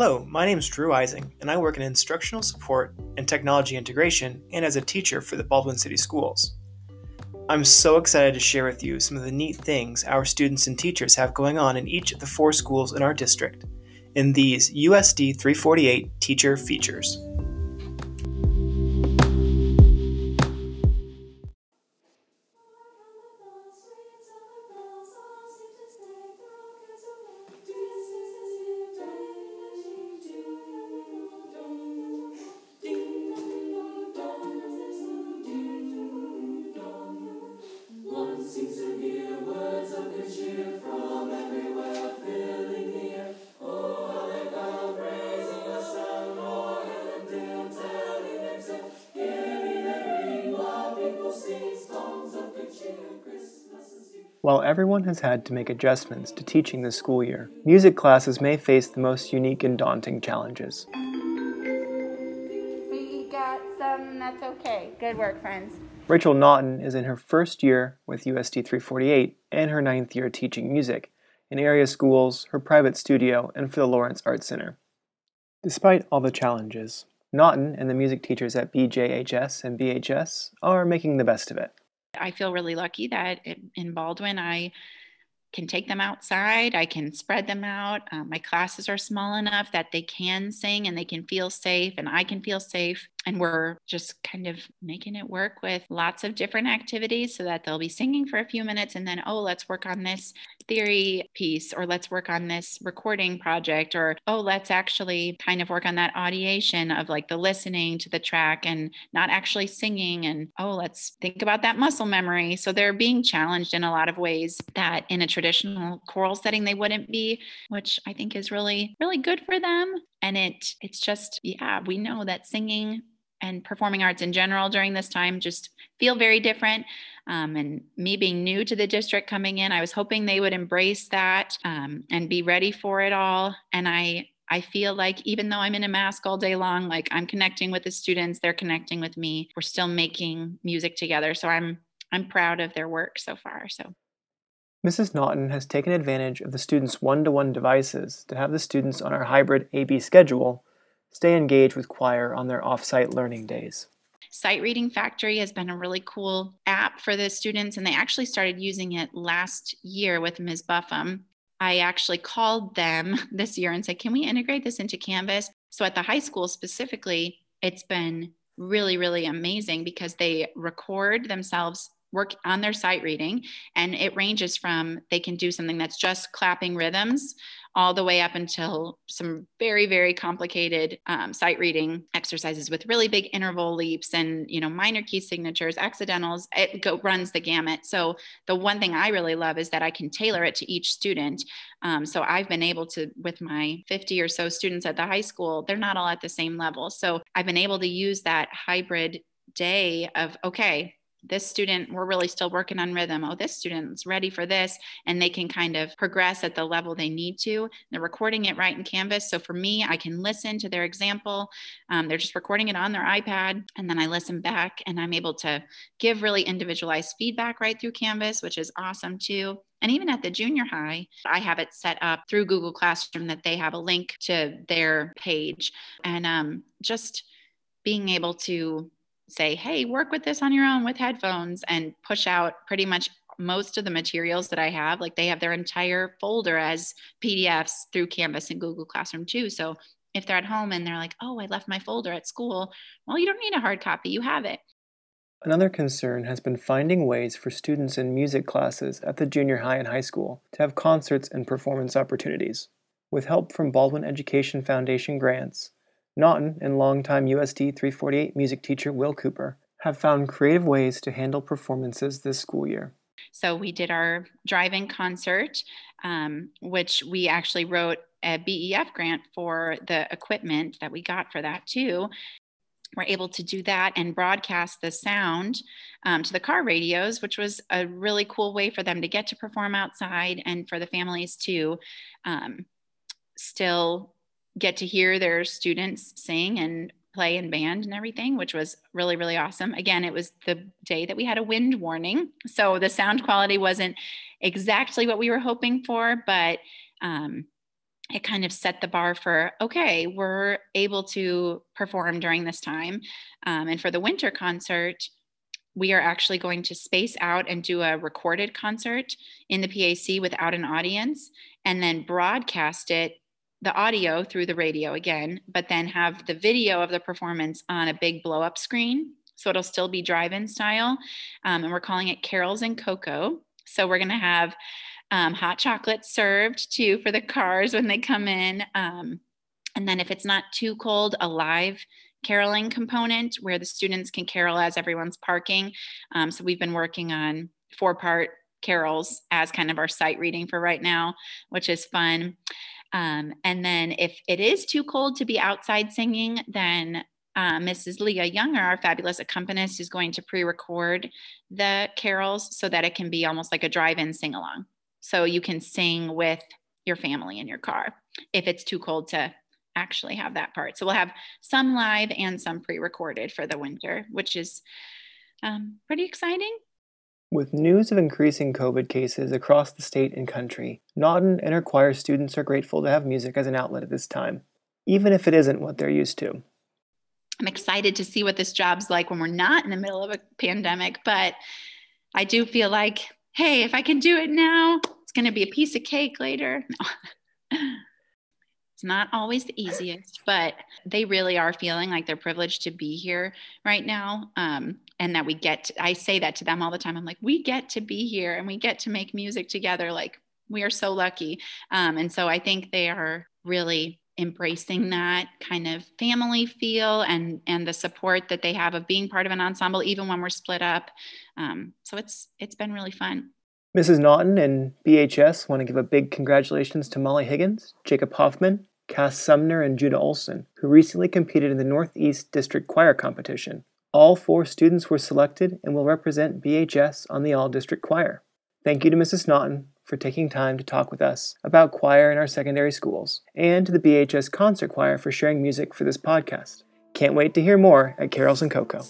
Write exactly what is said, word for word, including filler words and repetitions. Hello, my name is Drew Ising, and I work in instructional support and technology integration and as a teacher for the Baldwin City Schools. I'm so excited to share with you some of the neat things our students and teachers have going on in each of the four schools in our district in these U S D three forty-eight Teacher Features. While everyone has had to make adjustments to teaching this school year, music classes may face the most unique and daunting challenges. We got some, that's okay. Good work, friends. Rachel Naughton is in her first year with U S D three forty-eight and her ninth year teaching music in area schools, her private studio, and for the Lawrence Arts Center. Despite all the challenges, Naughton and the music teachers at B J H S and B H S are making the best of it. I feel really lucky that in Baldwin, I can take them outside. I can spread them out. Um, my classes are small enough that they can sing and they can feel safe and I can feel safe. And we're just kind of making it work with lots of different activities so that they'll be singing for a few minutes and then, oh, let's work on this theory piece, or let's work on this recording project, or, oh, let's actually kind of work on that audiation of like the listening to the track and not actually singing. And, oh, let's think about that muscle memory. So they're being challenged in a lot of ways that in a traditional choral setting they wouldn't be, which I think is really, really good for them. And it it's just, yeah, we know that singing and performing arts in general during this time just feel very different. Um, and me being new to the district coming in, I was hoping they would embrace that um, and be ready for it all. And I I feel like even though I'm in a mask all day long, like I'm connecting with the students, they're connecting with me. We're still making music together. So I'm I'm proud of their work so far. So Missus Naughton has taken advantage of the students' one-to-one devices to have the students on our hybrid A B schedule stay engaged with choir on their off-site learning days. Sight Reading Factory has been a really cool app for the students, and they actually started using it last year with Miz Buffum. I actually called them this year and said, can we integrate this into Canvas? So at the high school specifically, it's been really, really amazing because they record themselves work on their sight reading, and it ranges from they can do something that's just clapping rhythms all the way up until some very, very complicated um, sight reading exercises with really big interval leaps and, you know, minor key signatures, accidentals. It go, runs the gamut. So the one thing I really love is that I can tailor it to each student. Um, so I've been able to, with my fifty or so students at the high school, they're not all at the same level. So I've been able to use that hybrid day of, okay, this student, we're really still working on rhythm. Oh, this student's ready for this. And they can kind of progress at the level they need to. They're recording it right in Canvas. So for me, I can listen to their example. Um, they're just recording it on their iPad. And then I listen back and I'm able to give really individualized feedback right through Canvas, which is awesome too. And even at the junior high, I have it set up through Google Classroom that they have a link to their page. And um, just being able to say, hey, work with this on your own with headphones, and push out pretty much most of the materials that I have. Like they have their entire folder as P D Fs through Canvas and Google Classroom too. So if they're at home and they're like, oh, I left my folder at school, well, you don't need a hard copy, you have it. Another concern has been finding ways for students in music classes at the junior high and high school to have concerts and performance opportunities. With help from Baldwin Education Foundation grants, Naughton and longtime U S D three forty-eight music teacher Will Cooper have found creative ways to handle performances this school year. So we did our drive-in concert, um, which we actually wrote a B E F grant for the equipment that we got for that too. We're able to do that and broadcast the sound um, to the car radios, which was a really cool way for them to get to perform outside and for the families to um, still get to hear their students sing and play in band and everything, which was really, really awesome. Again, it was the day that we had a wind warning. So the sound quality wasn't exactly what we were hoping for, but um, it kind of set the bar for, okay, we're able to perform during this time. Um, and for the winter concert, we are actually going to space out and do a recorded concert in the P A C without an audience, and then broadcast it, the audio through the radio again, but then have the video of the performance on a big blow up screen. So it'll still be drive-in style. Um, and we're calling it Carols and Cocoa. So we're gonna have um, hot chocolate served too for the cars when they come in. Um, and then if it's not too cold, a live caroling component where the students can carol as everyone's parking. Um, so we've been working on four-part carols as kind of our sight reading for right now, which is fun. Um, and then if it is too cold to be outside singing, then Uh, Missus Leah Younger, our fabulous accompanist, is going to pre-record the carols so that it can be almost like a drive-in sing-along. So you can sing with your family in your car if it's too cold to actually have that part. So we'll have some live and some pre-recorded for the winter, which is um, pretty exciting. With news of increasing COVID cases across the state and country, Naughton and her choir students are grateful to have music as an outlet at this time, even if it isn't what they're used to. I'm excited to see what this job's like when we're not in the middle of a pandemic, but I do feel like, hey, if I can do it now, it's going to be a piece of cake later. No. It's not always the easiest, but they really are feeling like they're privileged to be here right now. Um, and that we get, to, I say that to them all the time. I'm like, we get to be here and we get to make music together. Like, we are so lucky. Um, and so I think they are really embracing that kind of family feel and and the support that they have of being part of an ensemble, even when we're split up. Um, so it's it's been really fun. Missus Naughton and B H S want to give a big congratulations to Molly Higgins, Jacob Hoffman, Cass Sumner, and Judah Olson, who recently competed in the Northeast District Choir Competition. All four students were selected and will represent B H S on the All-District Choir. Thank you to Missus Naughton for taking time to talk with us about choir in our secondary schools, and to the B H S Concert Choir for sharing music for this podcast. Can't wait to hear more at Carols and Cocoa.